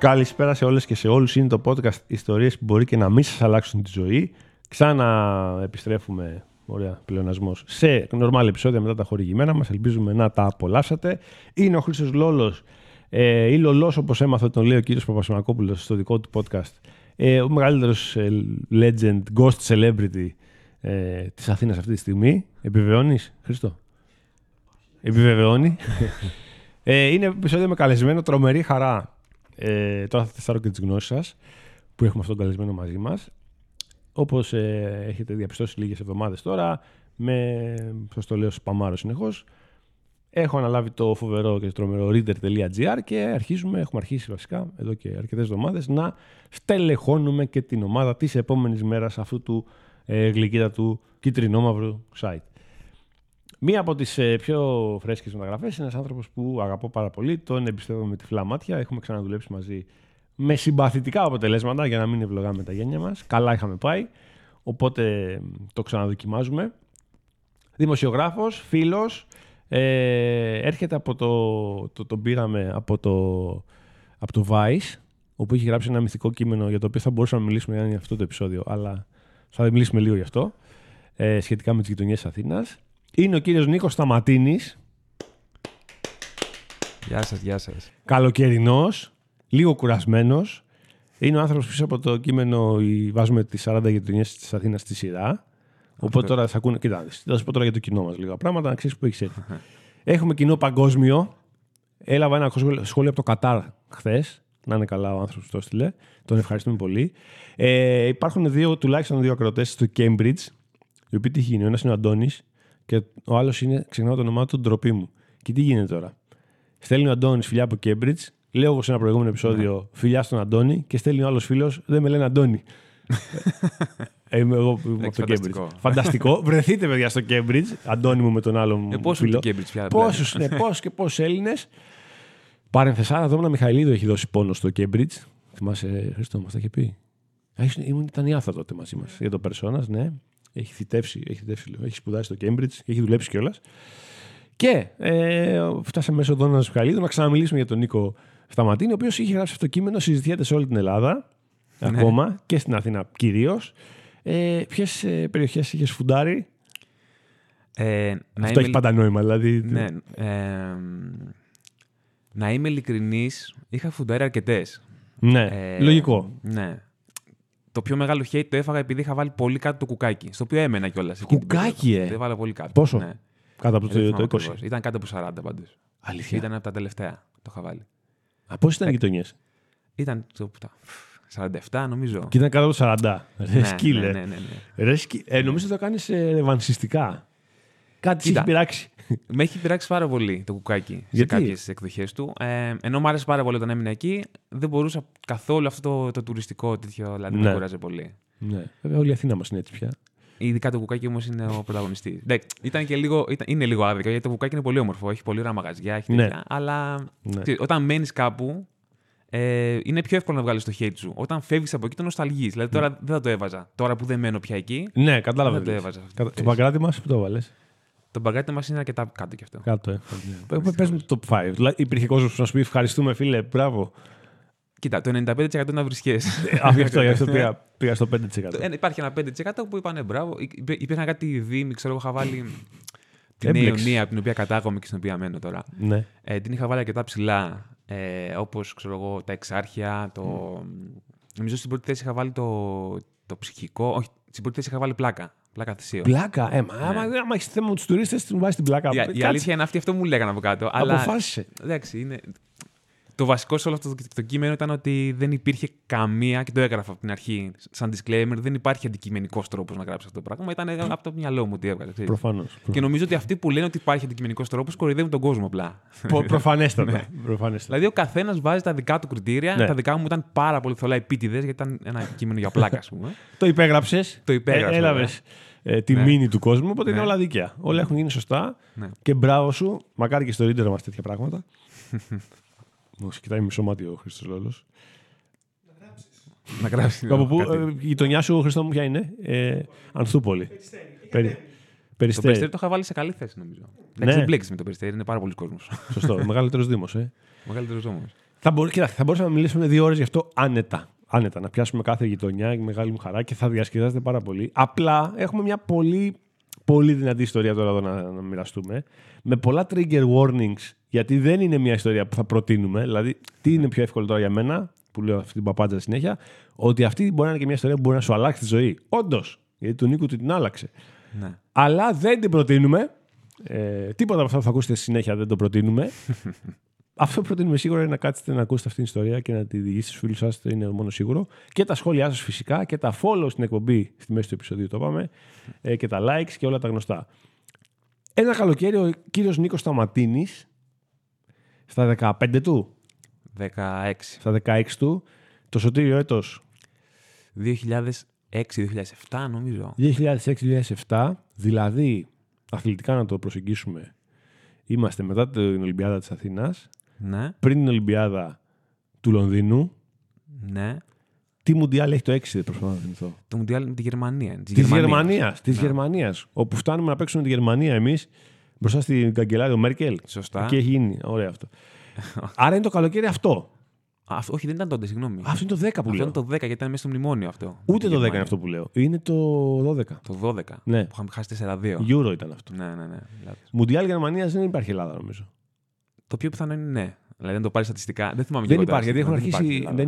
Καλησπέρα σε όλες και σε όλους. Είναι το podcast ιστορίες που μπορεί και να μην σας αλλάξουν τη ζωή. Ξανά επιστρέφουμε, ωραία, πλεονασμός, σε normal επεισόδια μετά τα χορηγημένα μας. Ελπίζουμε να τα απολαύσατε. Είναι ο Χρήστος Λόλος ή Λολός, όπως έμαθα ότι τον λέει ο κύριος Παπασσανακόπουλος στο δικό του podcast. Ο μεγαλύτερος legend, ghost celebrity της Αθήνας αυτή τη στιγμή. Επιβεβαιώνεις, Χρήστο? Επιβεβαιώνει. Είναι επεισόδιο με καλεσμένο, τρομερή χαρά. Τώρα θα τεστάρω και τις γνώσεις σας που έχουμε αυτόν τον καλεσμένο μαζί μας. Όπως έχετε διαπιστώσει λίγες εβδομάδες τώρα, πώς το λέω, σπαμάρω συνεχώς. Έχω αναλάβει το φοβερό και το τρομερό reader.gr και έχουμε αρχίσει βασικά εδώ και αρκετές εβδομάδες να στελεχώνουμε και την ομάδα της επόμενης μέρας αυτού του γλυκύτατου κίτρινόμαυρου site. Μία από τις πιο φρέσκες μεταγραφές είναι ένας άνθρωπος που αγαπώ πάρα πολύ, τον εμπιστεύομαι με τυφλά μάτια. Έχουμε ξαναδουλέψει μαζί με συμπαθητικά αποτελέσματα, για να μην ευλογάμε τα γένια μας. Καλά είχαμε πάει, οπότε το ξαναδοκιμάζουμε. Δημοσιογράφος, φίλος, έρχεται από τον πήραμε από το Vice, όπου έχει γράψει ένα μυθικό κείμενο για το οποίο θα μπορούσαμε να μιλήσουμε για αυτό το επεισόδιο, αλλά θα μιλήσουμε λίγο γι' αυτό, σχετικά με τις γειτονιές της Αθήνας. Είναι ο κύριος Νίκος Σταματίνης. Γεια σας, γεια σας. Καλοκαιρινός, λίγο κουρασμένος. Είναι ο άνθρωπος πίσω από το κείμενο «Βάζουμε τις 40 γειτονιές της Αθήνας στη σειρά». Οπότε τώρα θα ακούνε... Κοιτάξτε, θα σας πω τώρα για το κοινό μας λίγα πράγματα, να ξέρεις που έχεις έρθει. Έχουμε κοινό παγκόσμιο. Έλαβα ένα σχόλιο από το Κατάρ χθες. Να είναι καλά ο άνθρωπος που το έστειλε. Τον ευχαριστούμε πολύ. Υπάρχουν τουλάχιστον δύο ακροτές του Cambridge. Οι οποίοι τι γίνει. Ο ένας είναι ο Αντώνης. Και ο άλλος είναι, ξεχνάω το όνομά του, ντροπή μου. Και τι γίνεται τώρα. Στέλνει ο Αντώνης φιλιά από Cambridge, λέω εγώ σε ένα προηγούμενο επεισόδιο φιλιά στον Αντώνη και στέλνει ο άλλος φίλος, δεν με λένε Αντώνη. Είμαι εγώ από το Cambridge. Φανταστικό. Βρεθείτε, παιδιά, στο Cambridge, Αντώνη μου με τον άλλον μου. Πόσους του Cambridge πια. Πόσους και πόσους Έλληνες. Παρενθεσάρα, δόμνα Μιχαηλίδου έχει δώσει πόνο στο Cambridge. Θυμάσαι, Χρήστο, μας τα είχε πει. Ήταν η Άθα τότε μαζί μας για το Περσόνας, ναι. Έχει θητεύσει, έχει σπουδάσει στο Cambridge, έχει δουλέψει κιόλας. Και φτάσαμε μέσω των Μιχαηλίδων να ξαναμιλήσουμε για τον Νίκο Σταματίνη, ο οποίος είχε γράψει αυτό το κείμενο, συζητιέται σε όλη την Ελλάδα, ακόμα και στην Αθήνα κυρίως. Ποιες περιοχές είχε φουντάρει? Αυτό έχει πάντα νόημα, δηλαδή. Ναι, να είμαι ειλικρινής, είχα φουντάρει αρκετές. Ναι, λογικό. Ναι. Το πιο μεγάλο hate το έφαγα επειδή είχα βάλει πολύ κάτω το κουκάκι. Στο οποίο έμενα κιόλας. Κουκάκι, Το έβαλα πολύ κάτω. Πόσο? Ναι. Κάτω από το 20. Ήταν κάτω από 40 πάντως. Αλήθεια. Ήταν από τα τελευταία. Το είχα βάλει. Α, πώς ήταν οι γειτονιές? Ήταν 47 νομίζω. Και ήταν κάτω από 40. Ρεσκίλε. Ναι. Νομίζω ότι το κάνεις ευανσιστικά. Κάτι έχει πειράξει. Με έχει πειράξει πάρα πολύ το κουκάκι. Γιατί? Σε κάποιες εκδοχές του. Ενώ μου άρεσε πάρα πολύ όταν έμεινα εκεί, δεν μπορούσα καθόλου αυτό το τουριστικό τέτοιο, δηλαδή με κουράζε πολύ. Ναι. Βέβαια, όλη η Αθήνα μας είναι έτσι πια. Ειδικά το κουκάκι όμως είναι ο πρωταγωνιστής. Είναι λίγο άδικα, γιατί το κουκάκι είναι πολύ όμορφο. Έχει πολύ ωραία μαγαζιά, έχει τέτοια. Ναι. Αλλά ξέρεις, όταν μένεις κάπου, είναι πιο εύκολο να βγάλεις το hate σου. Όταν φεύγεις από εκεί, το νοσταλγείς. Δηλαδή τώρα δεν θα το έβαζα. Τώρα που δεν μένω πια εκεί. Ναι, κατάλαβα. Δεν το έβαζα. Το Παγκράτη μας που το έβαλες. Το μπαγκάτι μας είναι αρκετά κάτω κι αυτό. Κάτω, Πες μου το top 5. Δηλαδή, υπήρχε κόσμος που να σου πει ευχαριστούμε, φίλε, μπράβο. Κοίτα, το 95% να βρισκές. Αυτό πήγα στο 5%. Υπάρχει ένα 5% που είπανε μπράβο. Υπήρχαν κάτι δήμοι, ξέρω εγώ, είχα βάλει την Ιωνία, την οποία κατάγομαι και στην οποία μένω τώρα. Ναι. Την είχα βάλει αρκετά ψηλά. Όπως ξέρω εγώ, τα Εξάρχεια. Νομίζω στην πρώτη θέση είχα βάλει το ψυχικό. Όχι, στην πρώτη θέση είχα βάλει πλάκα. Πλάκα Θησίων. Πλάκα, άμα έχεις θέμα με τους τουρίστες, την βάζεις την πλάκα. Η αλήθεια είναι αυτή, αυτό μου λέγανε από κάτω. Αποφάσισε. Εντάξει, το βασικό σε όλο αυτό το κείμενο ήταν ότι δεν υπήρχε καμία, και το έγραφα από την αρχή σαν disclaimer, δεν υπάρχει αντικειμενικός τρόπος να γράψεις αυτό το πράγμα. Ήταν από το μυαλό μου ότι έβγαλε. Προφανώς. Και νομίζω ότι αυτοί που λένε ότι υπάρχει αντικειμενικός τρόπος κοροϊδεύουν τον κόσμο απλά. Προφανέστατα. Δηλαδή ο καθένας βάζει τα δικά του κριτήρια. Τα δικά μου ήταν πάρα πολύ θολά επίτηδες, γιατί ήταν ένα κείμενο για πλάκα, ας πούμε. Το υπέγραψες. Έλαβες τη μήνυ του κόσμου, οπότε είναι όλα δίκαια. Όλα έχουν γίνει σωστά και μπράβο σου. Μακάρι και στο Reader μας τέτοια πράγματα. Μας κοιτάει μισό μάτι ο Χρήστος Λόλος. Να γράψει. Από πού η γειτονιά σου, Χρήστο μου, ποια είναι? Ανθούπολη. Περιστέρι. Το Περιστέρι το είχα βάλει σε καλή θέση, νομίζω. Δεν μπλέξεις με το Περιστέρι, είναι πάρα πολλοί κόσμος. Σωστό. Μεγαλύτερος δήμος. Θα μπορούσαμε να μιλήσουμε 2 ώρες γι' αυτό άνετα. Να πιάσουμε κάθε γειτονιά, μεγάλη μου χαρά, και θα διασκεδάζεται πάρα πολύ. Απλά έχουμε μια πολύ, πολύ δυνατή ιστορία τώρα εδώ να μοιραστούμε. Με πολλά trigger warnings, γιατί δεν είναι μια ιστορία που θα προτείνουμε. Δηλαδή, τι είναι πιο εύκολο τώρα για μένα, που λέω αυτή την παπάντζα συνέχεια, ότι αυτή μπορεί να είναι και μια ιστορία που μπορεί να σου αλλάξει τη ζωή. Όντως, γιατί του Νίκου την άλλαξε. Ναι. Αλλά δεν την προτείνουμε. Τίποτα από αυτά που θα ακούσετε στη συνέχεια δεν το προτείνουμε. Αυτό που προτείνουμε σίγουρα είναι να κάτσετε να ακούσετε αυτή την ιστορία και να τη διηγήσετε στους φίλους σας, είναι μόνο σίγουρο. Και τα σχόλιά σας φυσικά και τα follow στην εκπομπή, στη μέση του επεισοδίου το είπαμε, και τα likes και όλα τα γνωστά. Ένα καλοκαίρι ο κύριος Νίκος Σταματίνης, στα 15 του. 16. Στα 16 του, το σωτήριο έτος. 2006-2007 νομίζω. 2006-2007, δηλαδή αθλητικά να το προσεγγίσουμε. Είμαστε μετά την Ολυμπιάδα της Αθήνας, ναι. Πριν την Ολυμπιάδα του Λονδίνου. Ναι. Τι Μουντιάλ έχει το 6, δεν προσπαθώ να θυμηθώ. Το Μουντιάλ με τη Γερμανία. Της Γερμανίας. Όπου φτάνουμε να παίξουμε τη Γερμανία εμείς μπροστά στην καγκελάριο Μέρκελ. Σωστά. Και έχει γίνει. Ωραίο αυτό. Άρα είναι το καλοκαίρι αυτό. Όχι, δεν ήταν τότε, συγγνώμη. Αυτό είναι το 10 που λέω. Αυτό είναι το 10, γιατί ήταν μέσα στο μνημόνιο αυτό. Ούτε το 10 είναι αυτό που λέω. Είναι το 12. Το 12. Ναι. Που είχαμε χάσει 4-2. Euro ήταν αυτό. Ναι. Μουντιάλ Γερμανίας δεν υπάρχει Ελλάδα, νομίζω. Το πιο πιθανό είναι ναι. Δηλαδή, αν το πάρει στατιστικά. Δεν θυμάμαι γιατί. Δεν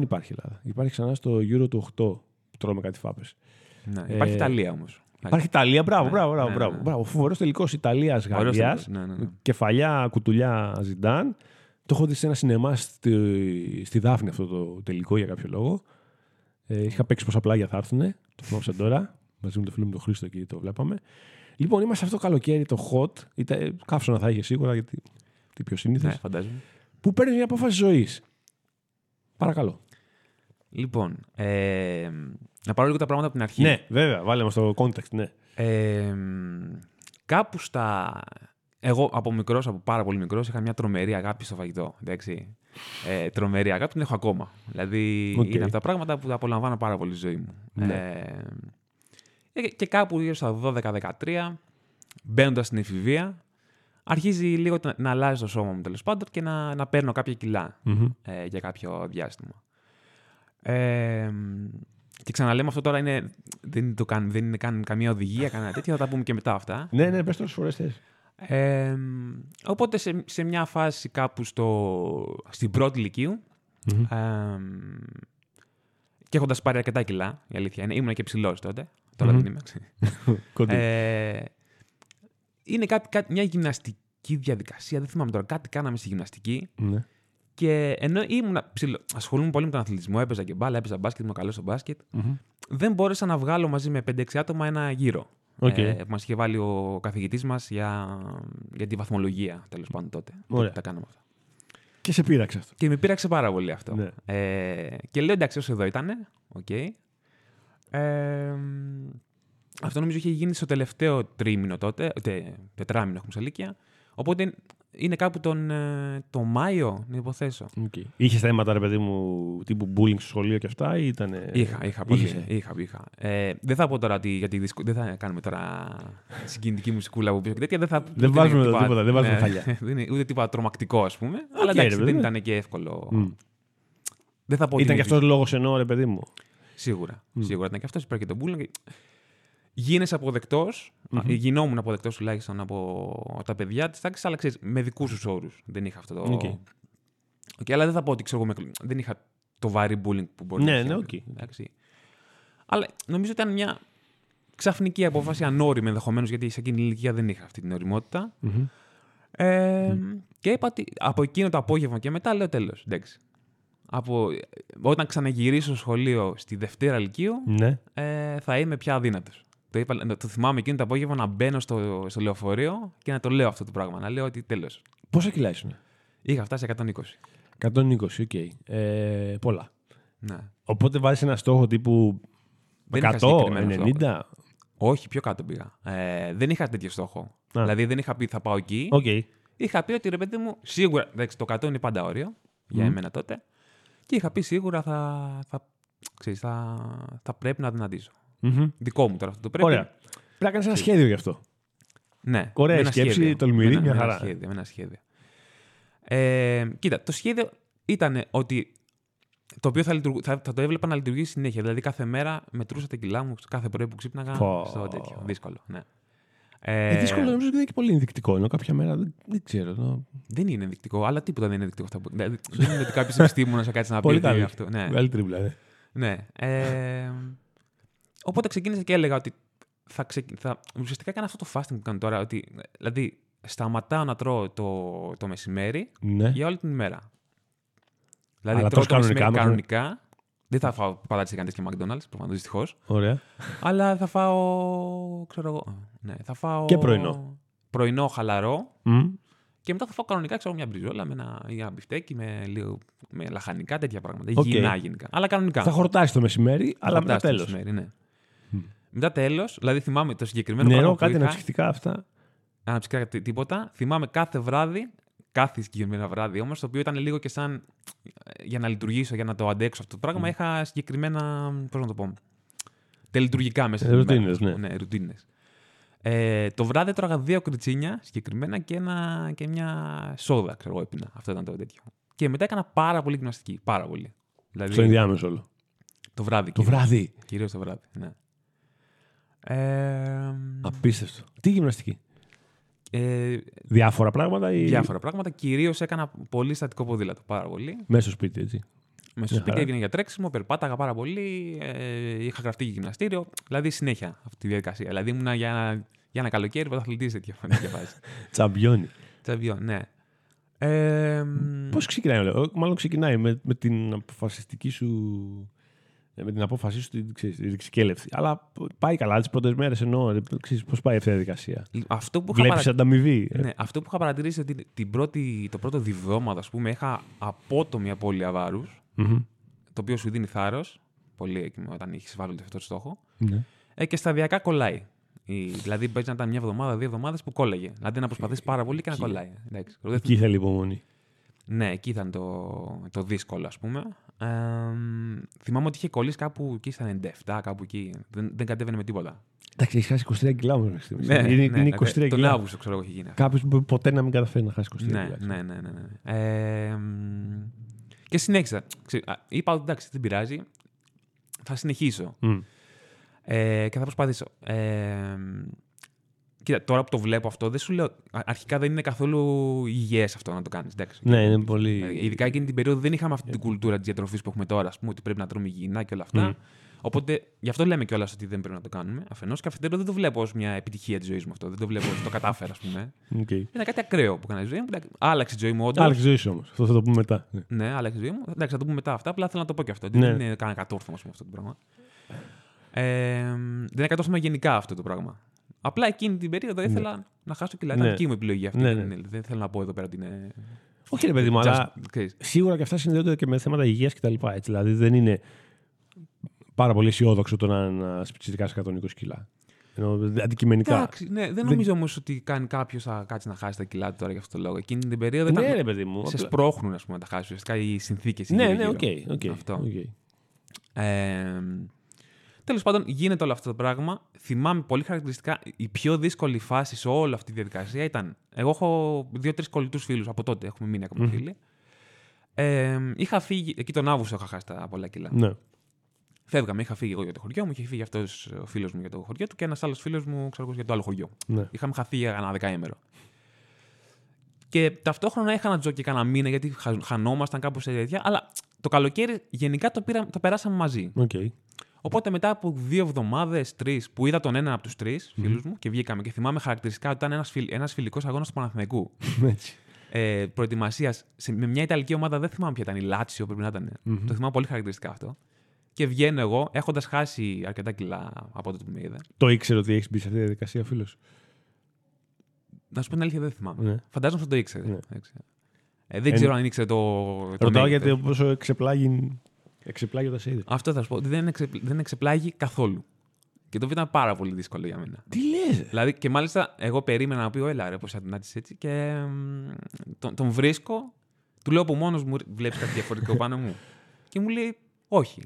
υπάρχει Ελλάδα. Υπάρχει ξανά στο Euro του 8. Τρώμε κάτι φάπες. Ναι. Υπάρχει Ιταλία όμως. Υπάρχει Ιταλία, μπράβο. Φοβερό τελικό Ιταλία-Γαλλία. Κεφαλιά, κουτουλιά Ζιντάν. Το έχω δει σε ένα σινεμά στη Δάφνη αυτό το τελικό για κάποιο λόγο. Είχα παίξει πόσα πλάγια θα έρθουνε. Το θυμάμαι τώρα. Μαζί με το φίλο μου τον Χρήστο εκεί το βλέπαμε. Λοιπόν, είμαστε αυτό το καλοκαίρι το hot. Καύσωνα θα είχε σίγουρα, γιατί τι πιο συνήθως. Ναι, φαντάζομαι. Που παίρνει μια απόφαση ζωής. Παρακαλώ. Λοιπόν, να πάρω λίγο τα πράγματα από την αρχή. Ναι, βέβαια. Βάλε μας το context, ναι. Κάπου στα... Εγώ από πάρα πολύ μικρός, είχα μια τρομερή αγάπη στο φαγητό. Εντάξει. Τρομερή αγάπη την έχω ακόμα. Δηλαδή είναι αυτά τα πράγματα που τα απολαμβάνω πάρα πολύ στη ζωή μου. Ναι. Και κάπου γύρω στα 12-13, μπαίνοντας στην εφηβεία, αρχίζει λίγο να αλλάζει το σώμα μου τέλος πάντων και να παίρνω κάποια κιλά για κάποιο διάστημα. Και ξαναλέμε αυτό τώρα δεν είναι καν καμία οδηγία, κανένα τέτοιο. Θα τα πούμε και μετά αυτά. Ναι, πες τόσες φορές θες. Οπότε σε μια φάση κάπου στην πρώτη λυκείου και έχοντας πάρει αρκετά κιλά, η αλήθεια είναι, ήμουν και ψηλός τότε, τώρα δεν είμαι. Είναι μια γυμναστική διαδικασία, δεν θυμάμαι τώρα, κάτι κάναμε στη γυμναστική και ενώ ασχολούμαι πολύ με τον αθλητισμό, έπαιζα και μπάλα, έπαιζα μπάσκετ, ήμουν καλός στο μπάσκετ, δεν μπόρεσα να βγάλω μαζί με 5-6 άτομα ένα γύρο. Που μας είχε βάλει ο καθηγητής μας για τη βαθμολογία, τέλος πάντων τότε. Ωραία. Τα κάναμε αυτά. Και σε πείραξε αυτό. Και με πείραξε πάρα πολύ αυτό. Ναι. Και λέω εντάξει, όσο εδώ ήτανε. Okay. Αυτό νομίζω είχε γίνει στο τελευταίο τρίμηνο τότε, τετράμηνο έχουμε σε Λύκεια. Οπότε είναι κάπου το Μάιο, να υποθέσω. Okay. Είχε θέματα, ρε παιδί μου, τύπου bullying στο σχολείο και αυτά, ή ήτανε. Είχα πολύ. Δεν θα πω τώρα δεν θα κάνουμε τώρα συγκινητική μουσικούλα που πίσω και τέτοια. Δεν βάζουμε τίποτα, δεν βάζουμε χαλιά. Δεν είναι ούτε τίποτα τρομακτικό, ας πούμε. Αλλά εντάξει, δεν ήταν και εύκολο. Δεν θα πω. Ήταν και αυτό λόγο εννοώ, ρε παιδί μου. Σίγουρα ήταν και αυτό. Υπάρχει και το bullying. Γίνεσαι αποδεκτός, γινόμουν αποδεκτός τουλάχιστον από τα παιδιά της τάξης, αλλά ξέρεις, με δικούς τους όρους. Δεν είχα αυτό το. Okay, αλλά δεν θα πω ότι ξέρω εγώ. Δεν είχα το βαρύ bullying που μπορεί να είναι. Okay. Αλλά νομίζω ήταν μια ξαφνική απόφαση, ανώριμη ενδεχομένως, γιατί σε εκείνη την ηλικία δεν είχα αυτή την ωριμότητα. Και είπα ότι από εκείνο το απόγευμα και μετά λέω τέλος. Εντάξει. Όταν ξαναγυρίσω στο σχολείο στη Δευτέρα Λυκείου, θα είμαι πια αδύνατος. Το θυμάμαι εκείνο το απόγευμα να μπαίνω στο λεωφορείο και να το λέω αυτό το πράγμα. Να λέω ότι τέλος. Πόσα κιλά ήσουν? Είχα φτάσει 120. 120, okay. Πολλά. Να. Οπότε βάζεις ένα στόχο τύπου 100, 90. Όχι, πιο κάτω πήγα. Δεν είχα τέτοιο στόχο. Να. Δηλαδή δεν είχα πει θα πάω εκεί. Okay. Είχα πει ότι ρε παιδί μου, σίγουρα το 100 είναι πάντα όριο για εμένα τότε. Και είχα πει σίγουρα θα πρέπει να δυνατήσω. Δικό μου τώρα αυτό το πρέπει. Ωραία. Πρέπει να κάνεις ένα σχέδιο γι' αυτό. Ναι. Ωραία σκέψη, τολμηρή, μια χαρά. Ένα σχέδιο. Κοίτα, το σχέδιο ήταν ότι το οποίο θα το έβλεπα να λειτουργεί συνέχεια. Δηλαδή κάθε μέρα μετρούσα τα κιλά μου κάθε πρωί που ξύπναγα. Στο τέτοιο. Δύσκολο. Ναι. Δύσκολο νομίζω ότι είναι και πολύ ενδεικτικό. Ενώ κάποια μέρα δεν ξέρω. Δεν είναι ενδεικτικό, αλλά τίποτα δεν είναι ενδεικτικό. Δηλαδή, δεν είναι ότι κάποιο επιστήμονα θα κάτσει να πει αυτό. Ναι. Μεγάλη τρίπλα. Ναι. Οπότε ξεκίνησα και έλεγα ότι ουσιαστικά έκανα αυτό το fasting που κάνω τώρα. Ότι, δηλαδή σταματάω να τρώω το μεσημέρι για όλη την ημέρα. Δηλαδή αλλά τρώω το μεσημέρι κανονικά. Δεν θα φάω πατάτες τηγανιτές και McDonald's, προφανώς, δυστυχώς. Ωραία. Αλλά θα φάω, ξέρω εγώ, ναι, θα φάω... Και πρωινό. Πρωινό, χαλαρό. Και μετά θα φάω κανονικά, ξέρω, μια μπριζόλα ή ένα μπιφτέκι με λαχανικά, τέτοια πράγματα. Okay. Υγιεινά γενικά. Αλλά κανονικά. Θα χορτάσει το μεσημέρι, αλλά μετά τέλος. Ναι. Μετά τέλος, δηλαδή θυμάμαι το συγκεκριμένο νερό, πράγμα. Νερό, κάτι αναψυκτικά αυτά. Αναψυκτικά τίποτα. Θυμάμαι κάθε βράδυ. Κάθε συγκεκριμένο βράδυ όμως, το οποίο ήταν λίγο και σαν για να λειτουργήσω, για να το αντέξω αυτό το πράγμα, είχα συγκεκριμένα, πώς να το πω, τελειτουργικά μέσα. Ρουτίνες, ναι. Ναι, ρουτίνες. Το βράδυ έτρωγα 2 κριτσίνια συγκεκριμένα και μια σόδα, ξέρω εγώ, έπινα. Αυτό ήταν το τέτοιο. Και μετά έκανα πάρα πολύ γυμναστική, πάρα πολύ. Δηλαδή, στο ενδιάμεσο όλο. Το βράδυ. Κυρίως το βράδυ, ναι. Απίστευτο. Τι γυμναστική. Διάφορα πράγματα. Διάφορα πράγματα. Κυρίως έκανα πολύ στατικό ποδήλατο. Πάρα πολύ. Μέσα στο σπίτι, έτσι. Μέσα στο σπίτι έγινε για τρέξιμο, περπάταγα πάρα πολύ. Είχα γραφτεί και γυμναστήριο. Δηλαδή συνέχεια αυτή τη διαδικασία. Δηλαδή ήμουνα για ένα καλοκαίρι πρωταθλητής τέτοια φάση. Τσαμπιόνι. Τσαμπιόνι, ναι. Πώς ξεκινάει, λέω. Μάλλον ξεκινάει με την αποφασιστική σου. Με την απόφασή σου τη ρηξικέλευση. Αλλά πάει καλά τις πρώτες μέρες, εννοώ. Πώς πάει αυτή η διαδικασία. Βλέπεις ανταμοιβή. Ναι, αυτό που είχα παρατηρήσει ότι το πρώτο διδόματο, ας πούμε, είχα απότομη απώλεια βάρους. Το οποίο σου δίνει θάρρος. Πολύ όταν έχεις βάλει αυτό το στόχο. Ναι. Και σταδιακά κολλάει. Δηλαδή παίζει να ήταν 1 εβδομάδα, 2 εβδομάδες που κόλλαγε. Δηλαδή να προσπαθείς πάρα πολύ και να κολλάει. Εκεί θέλει υπομονή. Ναι, εκεί ήταν το δύσκολο, ας πούμε. Θυμάμαι ότι είχε κολλήσει κάπου εκεί στα 97, κάπου εκεί. Δεν κατέβαινε με τίποτα. Εντάξει, έχει χάσει 23 κιλά μου. Είναι 23 κιλά. Τον Αύγουστο, ξέρω εγώ, έχει γίνει. Κάποιος που ποτέ να μην καταφέρει να χάσει 23 κιλά. Ναι. Και συνέχισα. Είπα ότι εντάξει, δεν πειράζει. Θα συνεχίσω. Και θα προσπαθήσω. Κοίτα, τώρα που το βλέπω αυτό, δεν σου λέω. Αρχικά δεν είναι καθόλου υγιές αυτό να το κάνεις. Ναι, είναι πολύ. Ειδικά εκείνη την περίοδο δεν είχαμε αυτή την κουλτούρα της διατροφής που έχουμε τώρα, ας πούμε, ότι πρέπει να τρώμε υγιεινά και όλα αυτά. Οπότε γι' αυτό λέμε κιόλας ότι δεν πρέπει να το κάνουμε. Αφενός και αφετέρου δεν το βλέπω ως μια επιτυχία της ζωής μου αυτό. Δεν το βλέπω ως το κατάφερα, ας πούμε. Okay. Ήταν κάτι ακραίο που έκανα στη ζωή μου. Άλλαξε τη ζωή μου, όντως. Άλλαξε τη ζωή σου όμως. Αυτό θα το πούμε μετά. Ναι, άλλαξε τη ζωή μου. Εντάξει, θα το πούμε μετά αυτά. Απλά θέλω να το πω κι αυτό. Δεν είναι κανένα κατόρθωμα αυτό το πράγμα. Δεν είναι κατόρθωμα γενικά αυτό το πράγμα. Απλά εκείνη την περίοδο ήθελα να χάσω κιλά. Ήταν δική μου επιλογή αυτή. Δεν θέλω να πω εδώ πέρα ότι είναι. Όχι, ρε παιδί μου, αλλά σίγουρα και αυτά συνδέονται και με θέματα υγείας κτλ. Δηλαδή δεν είναι πάρα πολύ αισιόδοξο το να σπιτσιρικάς 120 κιλά. Αντικειμενικά. Εντάξει, δεν νομίζω όμως ότι κάνει κάποιος να κάτσει να χάσει τα κιλά του τώρα για αυτόν τον λόγο. Εκείνη την περίοδο σε σπρώχνουν, ας πούμε, να τα χάσει. Ουσιαστικά οι συνθήκες. Ναι, οκ. Αυτό. Τέλος πάντων, γίνεται όλο αυτό το πράγμα. Θυμάμαι πολύ χαρακτηριστικά η πιο δύσκολη φάση σε όλη αυτή τη διαδικασία ήταν. Εγώ έχω 2-3 κολλητούς φίλους από τότε, έχουμε μείνει ακόμα φίλοι. Είχα φύγει, εκεί τον Αύγουστο είχα χάσει τα πολλά κιλά. Ναι. Φεύγαμε, είχα φύγει εγώ για το χωριό μου, είχε φύγει αυτός ο φίλος μου για το χωριό του και ένας άλλος φίλος μου, ξέρω εγώ, για το άλλο χωριό. Ναι. Είχαμε χαθεί για ένα 10ήμερο. Και ταυτόχρονα είχα να τζω και κάνα μήνα γιατί χανόμασταν κάπως σε τέτοια, αλλά το καλοκαίρι γενικά το περάσαμε μαζί. Okay. Οπότε μετά από 2 εβδομάδες, 3, που είδα τον έναν από τους 3 φίλους μου και βγήκαμε και θυμάμαι χαρακτηριστικά ότι ήταν ένας φιλικός αγώνας του Παναθηναϊκού. Προετοιμασίας με μια ιταλική ομάδα, δεν θυμάμαι ποια ήταν, η Λάτσιο πρέπει να ήταν. Το θυμάμαι πολύ χαρακτηριστικά αυτό. Και βγαίνω εγώ έχοντας χάσει αρκετά κιλά από τότε που με είδε. Το ήξερε ότι έχεις μπει σε αυτή τη διαδικασία, φίλος. Να σου πω την αλήθεια, δεν θυμάμαι. Ναι. Φαντάζομαι ότι το ήξερε. Ναι. Δεν ξέρω αν ήξερε το. Ρωτάω γιατί όσο εξεπλάγει. Εξεπλάγει όταν σε είδε. Αυτό θα σου πω. Δεν εξεπλάγει καθόλου. Και το ήταν πάρα πολύ δύσκολο για μένα. Τι λες! Δηλαδή, και μάλιστα εγώ περίμενα να πει: Έλα, ρε, πώς αντινάτησε έτσι. Και τον βρίσκω, του λέω από μόνος μου: Βλέπεις κάτι διαφορετικό πάνω μου. Και μου λέει: Όχι.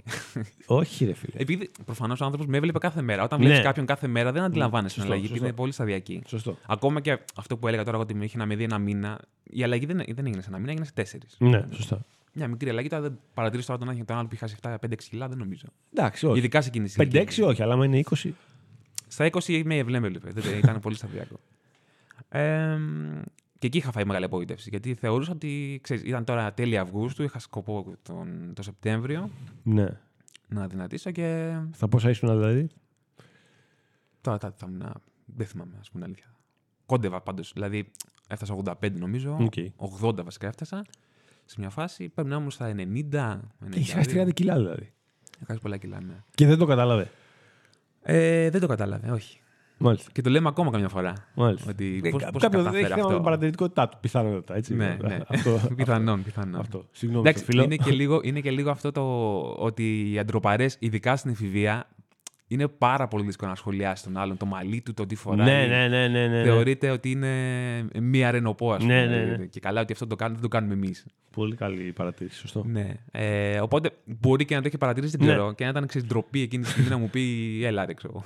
Όχι, ρε φίλε. Επειδή προφανώς ο άνθρωπος με έβλεπε κάθε μέρα. Όταν βλέπεις κάποιον κάθε μέρα, δεν αντιλαμβάνεσαι την αλλαγή. Είναι πολύ σταδιακή. Σωστό. Ακόμα και αυτό που έλεγα τώρα ότι μου είχε να με δει 1 μήνα. Η αλλαγή δεν έγινε σε 1 μήνα, έγινε σε 4. Ναι, σωστά. Μια μικρή αλλαγή. Δεν παρατηρήσω τώρα τον άνθρωπο που είχε 5-6 κιλά, δεν νομίζω. Εντάξει, όχι. Ειδικά σε εκείνη τη στιγμή. 5-6, όχι, αλλά άμα είναι 20. Στα 20 είμαι ευλέμπελη. Ήταν πολύ σταδιακό. Και εκεί είχα φάει μεγάλη απογοήτευση. Γιατί θεωρούσα ότι ξέρεις, ήταν τώρα τέλη Αυγούστου, είχα σκοπό τον Σεπτέμβριο. Ναι. Να δυνατήσω και. Θα πόσα ήσουν δηλαδή. Τώρα θα ήμουν. Δεν θυμάμαι, α πούμε, αλήθεια. Κόντευα πάντως. Δηλαδή έφτασα 85 νομίζω. Okay. 80 βασικά έφτασα. Σε μια φάση πρέπει να ήμουν στα 90. Είχε χάσει 30 κιλά δηλαδή. Είχε χάσει πολλά κιλά, ναι. Και δεν το κατάλαβε. Δεν το κατάλαβε, όχι. Μάλιστα. Και το λέμε ακόμα καμιά φορά. Μάλιστα. Ότι πώς κάποιο δεν έχει θέμα με την παρατηρητικότητά του, πιθανότατα. Έτσι, ναι, ναι. Πιθανόν. Αυτό. Συγγνώμη, φίλε. Είναι και λίγο αυτό το ότι οι αντροπαρές, ειδικά στην εφηβεία, είναι πάρα πολύ δύσκολο να σχολιάσει τον άλλον το μαλλί του, το τι φοράει. Ναι. Θεωρείται ότι είναι μία ρενοπό, ας πούμε. Ναι. Και καλά ότι αυτό το κάνουμε, δεν το κάνουμε εμείς. Πολύ καλή παρατήρηση, σωστό. Ναι. Οπότε μπορεί και να το έχει παρατηρήσει, δεν ξέρω. Και να ήταν ντροπή εκείνη τη στιγμή να μου πει έλα, ξέρω.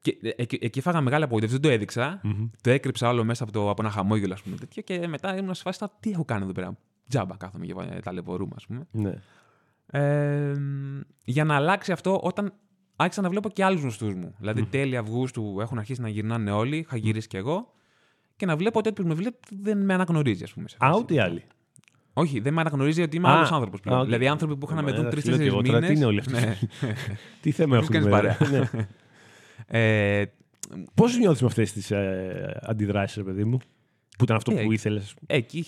Και εκεί φάγα μεγάλη απογοήτευση. Δεν το έδειξα. Το έκρυψα όλο μέσα από ένα χαμόγελο, ας πούμε. Και μετά ήμουν σε φάση τι έχω κάνει εδώ πέρα. Τζάμπα κάθομαι και ταλαιπωρούμε, ας πούμε. Για να αλλάξει αυτό, όταν άρχισα να βλέπω και άλλους γνωστούς μου. Δηλαδή, τέλη Αυγούστου έχουν αρχίσει να γυρνάνε όλοι, είχα γυρίσει κι εγώ, και να βλέπω ότι όποιος με βλέπει δεν με αναγνωρίζει, ας πούμε. Α, ούτε οι άλλοι. Όχι, δεν με αναγνωρίζει ότι είμαι άλλος άνθρωπος πλέον. Okay. Δηλαδή, άνθρωποι που είχαν να με δουν 3-4 μήνες. Τι είναι όλοι αυτοί. Τι θέμα έχουν παρέα. Πώς νιώθεις με αυτές τις αντιδράσεις, παιδί μου? Που ήταν αυτό που ήθελες. Εκεί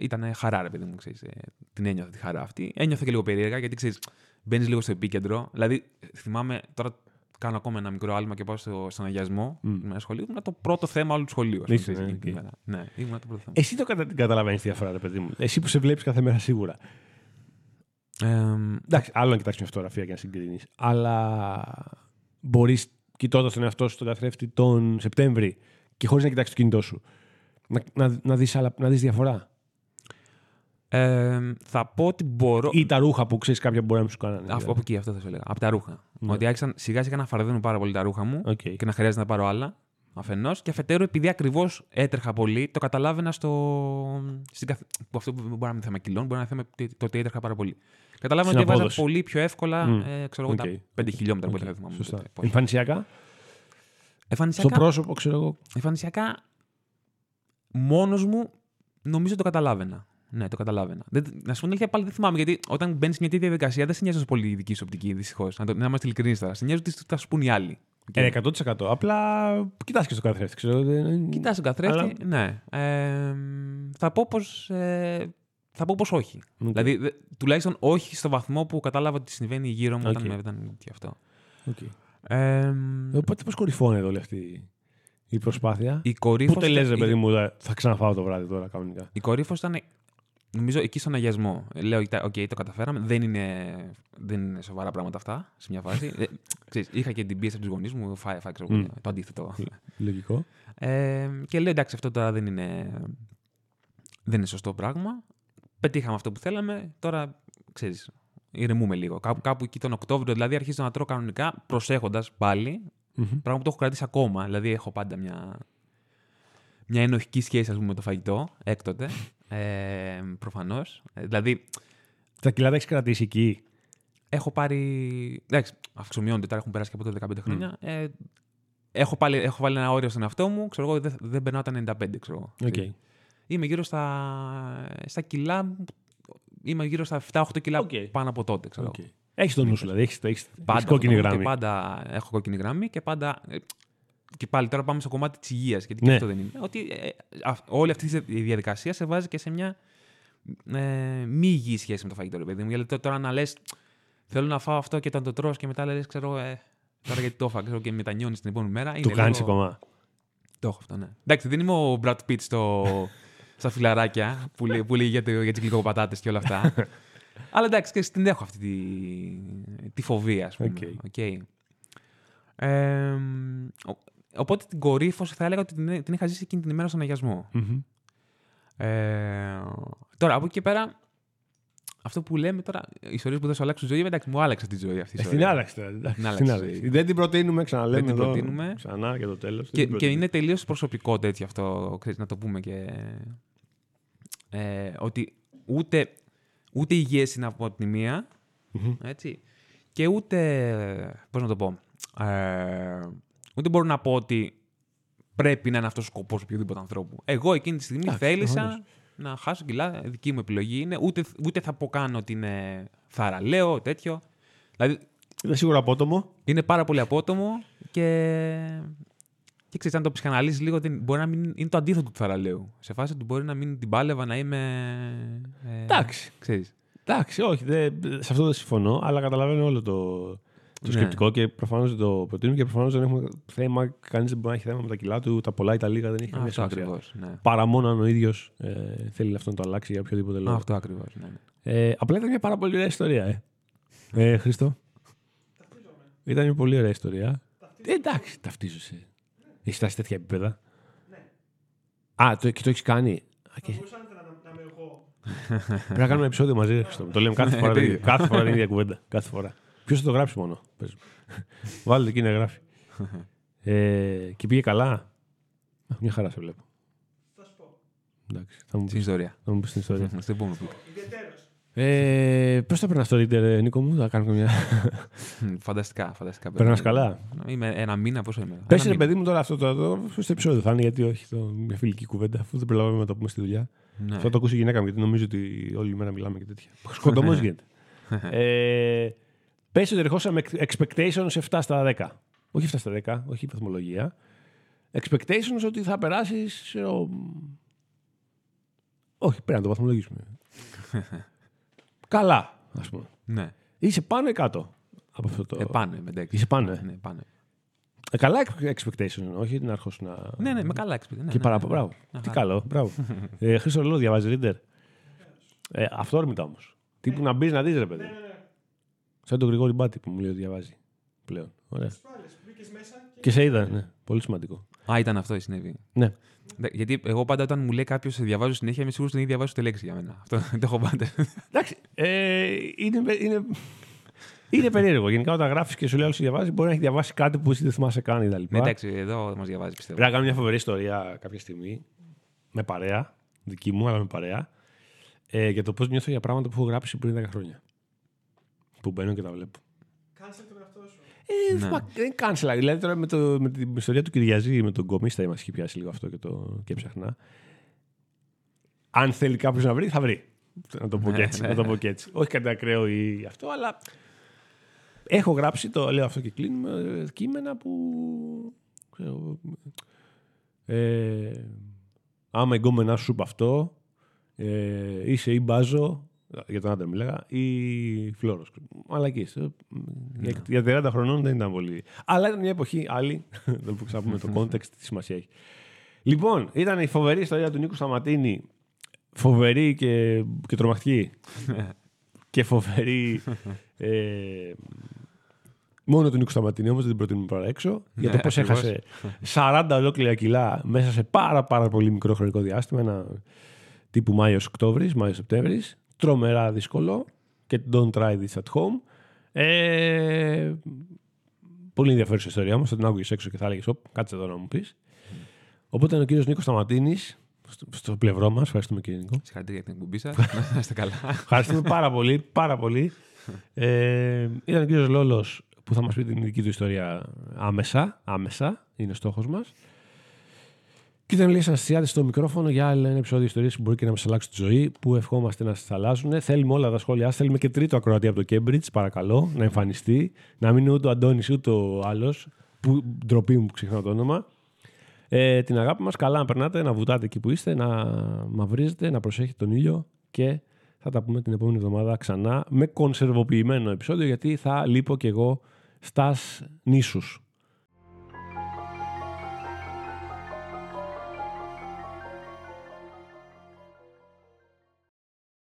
ήταν χαρά, ρε παιδί μου. Ξέρεις, την ένιωθα τη χαρά αυτή. Ένιωθα και λίγο περίεργα, γιατί ξέρεις, μπαίνεις λίγο στο επίκεντρο. Δηλαδή, θυμάμαι, τώρα κάνω ακόμα ένα μικρό άλμα και πάω στον αγιασμό. Ένα σχολείο, ήμουν το πρώτο θέμα όλου του σχολείου. Ναι, ήμουν το πρώτο θέμα. Εσύ το καταλαβαίνεις τη διαφορά, ρε παιδί μου. Εσύ που σε βλέπεις κάθε μέρα σίγουρα. Εντάξει, άλλο να κοιτάξεις μια φωτογραφία και να συγκρίνεις. Αλλά μπορείς κοιτώντας τον εαυτό σου στον καθρέφτη τον Σεπτέμβρη. Και χωρίς να κοιτάξεις το κινητό σου, να δεις διαφορά. Θα πω ότι μπορώ. Ή τα ρούχα που ξέρεις κάποια μπορεί να σου κάνανε. Από εκεί, αυτό θα σου έλεγα. Από τα ρούχα. Ναι. Ότι άρχισαν σιγά σιγά να φαρδένουν πάρα πολύ τα ρούχα μου και να χρειάζεται να πάρω άλλα. Αφενός. Και αφετέρου, επειδή ακριβώς έτρεχα πολύ, το καταλάβαινα Αυτό που μπορεί να είναι θέμα κιλών, μπορεί να είναι θέμα το ότι έτρεχα πάρα πολύ. Καταλάβαινα ότι έβαζα πολύ πιο εύκολα τα 5 χιλιόμετρα που έλεγα. Εμφανισιακά. Στο πρόσωπο, ξέρω εγώ. Εμφανισιακά, μόνος μου νομίζω το καταλάβαινα. Ναι, το καταλάβαινα. Να σου πω την αλήθεια, πάλι δεν θυμάμαι, γιατί όταν μπαίνεις σε μια τέτοια διαδικασία δεν σε νοιάζει πολύ η δική σου οπτική, δυστυχώς. Να είμαστε ειλικρινείς τώρα. Σε νοιάζει ότι θα σου πούν οι άλλοι. 100%. Απλά κοιτάς και στον καθρέφτη, ξέρω. Κοιτάς στον καθρέφτη, ναι. Θα πω πως όχι. Okay. Δηλαδή, τουλάχιστον όχι στο βαθμό που κατάλαβα ότι συμβαίνει γύρω μου όταν και αυτό. Okay. Οπότε πώς κορυφώνεται όλη αυτή η προσπάθεια? Πότε λες, παιδί μου, θα ξαναφάω το βράδυ τώρα κανονικά? Η κορύφωση ήταν, νομίζω, εκεί στον αγιασμό. Λέω, το καταφέραμε. Δεν είναι σοβαρά πράγματα αυτά σε μια φάση. Ξέρεις, είχα και την πίεση από τους γονείς μου, το αντίθετο. Λογικό. Και λέω, εντάξει, αυτό τώρα δεν είναι σωστό πράγμα. Πετύχαμε αυτό που θέλαμε. Τώρα, ξέρεις, ηρεμούμε λίγο. Κάπου εκεί τον Οκτώβριο, δηλαδή, αρχίζω να τρώω κανονικά, προσέχοντας πάλι. Πράγμα που το έχω κρατήσει ακόμα. Δηλαδή, έχω πάντα μια ενοχική σχέση, ας πούμε, με το φαγητό, έκτοτε. Προφανώς. Δηλαδή. Τα κιλά τα έχεις κρατήσει εκεί? Έχω πάρει. Εντάξει, αυξομοιώνονται τώρα, έχουν περάσει και από τότε 15 χρόνια. Έχω βάλει ένα όριο στον εαυτό μου. Ξέρω εγώ, δεν περνάω τα 95, ξέρω εγώ. Okay. Είμαι γύρω στα κιλά. Είμαι γύρω στα 7-8 κιλά πάνω από τότε. Okay. Έχεις το νου σου, δηλαδή. Έχεις κόκκινη γραμμή. Πάντα έχω κόκκινη γραμμή και πάντα. Και πάλι τώρα πάμε στο κομμάτι της υγείας, γιατί και αυτό δεν είναι. Ότι όλη αυτή η διαδικασία σε βάζει και σε μια μη υγιή σχέση με το φαγητό, ρε παιδί μου. Γιατί τώρα να λες, θέλω να φάω αυτό και όταν το τρως και μετά λες, ξέρω τώρα γιατί το έφαγα και μετανιώνεις την επόμενη μέρα. Το κάνεις ακόμα? Το έχω αυτό, ναι. Εντάξει, δεν είμαι ο Brad Pitt στα φιλαράκια που λέει για τις γλυκοπατάτες και όλα αυτά. Αλλά εντάξει, και την έχω αυτή τη φοβία, ας πούμε. Okay. Οπότε την κορύφωση θα έλεγα ότι την είχα ζήσει εκείνη την ημέρα στον αγιασμό. Τώρα, από εκεί και πέρα, αυτό που λέμε τώρα, ιστορίες που θα σου αλλάξουν τη ζωή, εντάξει, μου άλλαξε τη ζωή αυτή. Την άλλαξε. Δεν την προτείνουμε, ξαναλέμε. Δεν την προτείνουμε. Ξανά για το τέλος. Και είναι τελείως προσωπικό τέτοιο αυτό, ξέρεις, να το πούμε. Και, ότι ούτε υγιές είναι από την μία, έτσι, και ούτε. Πώς να το πω. Ούτε μπορώ να πω ότι πρέπει να είναι αυτός ο σκοπός οποιοδήποτε ανθρώπου. Εγώ εκείνη τη στιγμή θέλησα να χάσω κιλά, δική μου επιλογή είναι. Ούτε θα πω καν ότι είναι θαραλέο, τέτοιο. Δηλαδή, είναι σίγουρα απότομο. Είναι πάρα πολύ απότομο και ξέρεις, αν το ψυχαναλύσεις λίγο, μπορεί να μην είναι το αντίθετο του θαραλέου. Σε φάση ότι μπορεί να μην την πάλευα να είμαι. Εντάξει. Εντάξει, όχι. Σε αυτό δεν συμφωνώ, αλλά καταλαβαίνω όλο το σκεπτικό και προφανώς δεν το προτείνουμε και προφανώς δεν έχουμε θέμα. Κανείς δεν μπορεί να έχει θέμα με τα κιλά του, τα πολλά ή τα λίγα δεν έχει καμία σημασία. Ναι. Παρά μόνο αν ο ίδιος θέλει αυτό να το αλλάξει για οποιοδήποτε λόγο. Αυτό ακριβώς. Ναι. Απλά ήταν μια πάρα πολύ ωραία ιστορία. Χρήστο. Ήταν μια πολύ ωραία ιστορία. Εντάξει, ταυτίζεσαι. Έχει φτάσει τέτοια επίπεδα. Ναι. Α, και το έχει κάνει. Πρέπει να κάνουμε επεισόδιο μαζί, Χρήστο. Το λέμε κάθε φορά την ίδια κουβέντα. Κάθε φορά. Ποιος θα το γράψει μόνο. Βάλτε εκεί να γράφει. Και πήγε καλά. Μια χαρά σε βλέπω. Θα σου πω. Εντάξει. Στην ιστορία. Θα μου πεις την ιστορία. Θα την πούμε. Πώς θα περνάς το reader, Νίκο μου, θα κάνουμε μια. Φανταστικά. Περνάς καλά. Είμαι ένα μήνα, πόσο είμαι. Πες ρε παιδί μου τώρα αυτό το επεισόδιο θα είναι, γιατί όχι. Μια φιλική κουβέντα, αφού δεν προλαβαίνουμε να το πούμε στη δουλειά. Θα το ακούσει η γυναίκα μου, γιατί νομίζω ότι όλη μέρα μιλάμε και τέτοια. Σκοτωμός γίνεται. Πες ότι ερχόσαμε expectations 7 στα 10. Όχι 7 στα 10, όχι βαθμολογία. Expectations ότι θα περάσεις. Όχι, πρέπει να το βαθμολογήσουμε. Καλά, ας πούμε. Ναι. Είσαι πάνω ή κάτω από αυτό το. Επάνω, με 10. Είσαι πάνω. Ναι, πάνω. Καλά expectations, όχι την αρχή να. Ναι, με καλά expectations. Και παραπάνω. Μπράβο. Τι καλό, μπράβο. Χρήστο Λόλο, διαβάζει reader. Αυτόρμητα όμως. Τι που να μπει να δει, ρε παιδί. Σαν τον Γρηγόρη Μπάτη που μου λέει ότι διαβάζει πλέον. Ωραία. Και σε είδα, ναι. Πολύ σημαντικό. Α, ήταν αυτό η συνέβη. Ναι. Γιατί εγώ πάντα όταν μου λέει κάποιο διαβάζω συνέχεια, είμαι σίγουρος ότι δεν έχει διαβάσει ούτε λέξη για μένα. Αυτό το έχω πάντα. Εντάξει. Είναι περίεργο. Γενικά όταν γράφει και σου λέει ότι διαβάζει, μπορεί να έχει διαβάσει κάτι που εσύ δεν θυμάσαι καν ή τα λοιπά. Εντάξει, εδώ μας διαβάζει, πιστεύω. Πρέπει να κάνω μια φοβερή ιστορία κάποια στιγμή με παρέα, δική μου, αλλά με παρέα, για το πώς νιώθω για πράγματα που έχω γράψει πριν 10 χρόνια. Που μπαίνω και τα βλέπω. Κάνσελ τον εαυτό σου. Δεν κάνσελα. Δηλαδή τώρα με την ιστορία του Κυριαζή, με τον κομίστα, μας είχε πιάσει λίγο αυτό και ψαχνά. Αν θέλει κάποιος να βρει, θα βρει. Να το πω και έτσι. Όχι κάτι ακραίο ή αυτό, αλλά έχω γράψει, το λέω αυτό και κλείνουμε, κείμενα που. Άμα η γκόμενά σου είπε αυτό, είσαι ή μπάζο. Για τον άντρα μιλάγα, ή Φλόρος. Μαλακής. Για 30 χρονών δεν ήταν πολύ. Αλλά ήταν μια εποχή άλλη. Δεν που ξαπούμε το context, τι σημασία έχει. Λοιπόν, ήταν η φοβερή ιστορία του Νίκου Σταματίνη. Φοβερή και τρομακτική. Και φοβερή. Μόνο του Νίκου Σταματίνη, όμως δεν την προτείνουμε παρά έξω. Για το πώς έχασε 40 ολόκληρα κιλά μέσα σε πάρα πολύ μικρό χρονικό διάστημα. Ένα τύπου Μάιος-Οκτώβρης, Μάιος-Σεπτέμβρης. Τρομερά δύσκολο και don't try this at home. Πολύ ενδιαφέρουσα ιστορία μου. Θα την άκουγες έξω και θα έλεγες κάτσε εδώ να μου πεις. Οπότε ο κύριος Νίκος Σταματίνης στο πλευρό μας. Ευχαριστούμε κύριε Νίκο. Συγχαρητήρια για την εκπομπή σας. Να είστε καλά. Ευχαριστούμε πάρα πολύ. Ήταν ο κύριος Λόλος που θα μας πει την δική του ιστορία άμεσα. Είναι ο στόχος μας. Και ήταν λίγες αναστησιάδες στο μικρόφωνο για άλλο ένα επεισόδιο ιστορίες που μπορεί και να μας αλλάξουν τη ζωή, που ευχόμαστε να σας αλλάζουν. Θέλουμε όλα τα σχόλιά σας. Θέλουμε και τρίτο ακροατή από το Cambridge, παρακαλώ, να εμφανιστεί. Να μην είναι ούτε ο Αντώνης ούτε ο άλλος, που ντροπή μου που ξεχνάω το όνομα. Την αγάπη μας. Καλά να περνάτε, να βουτάτε εκεί που είστε, να μαυρίζετε, να προσέχετε τον ήλιο και θα τα πούμε την επόμενη εβδομάδα ξανά με κονσερβοποιημένο επεισόδιο, γιατί θα λείπω κι εγώ στα νήσους.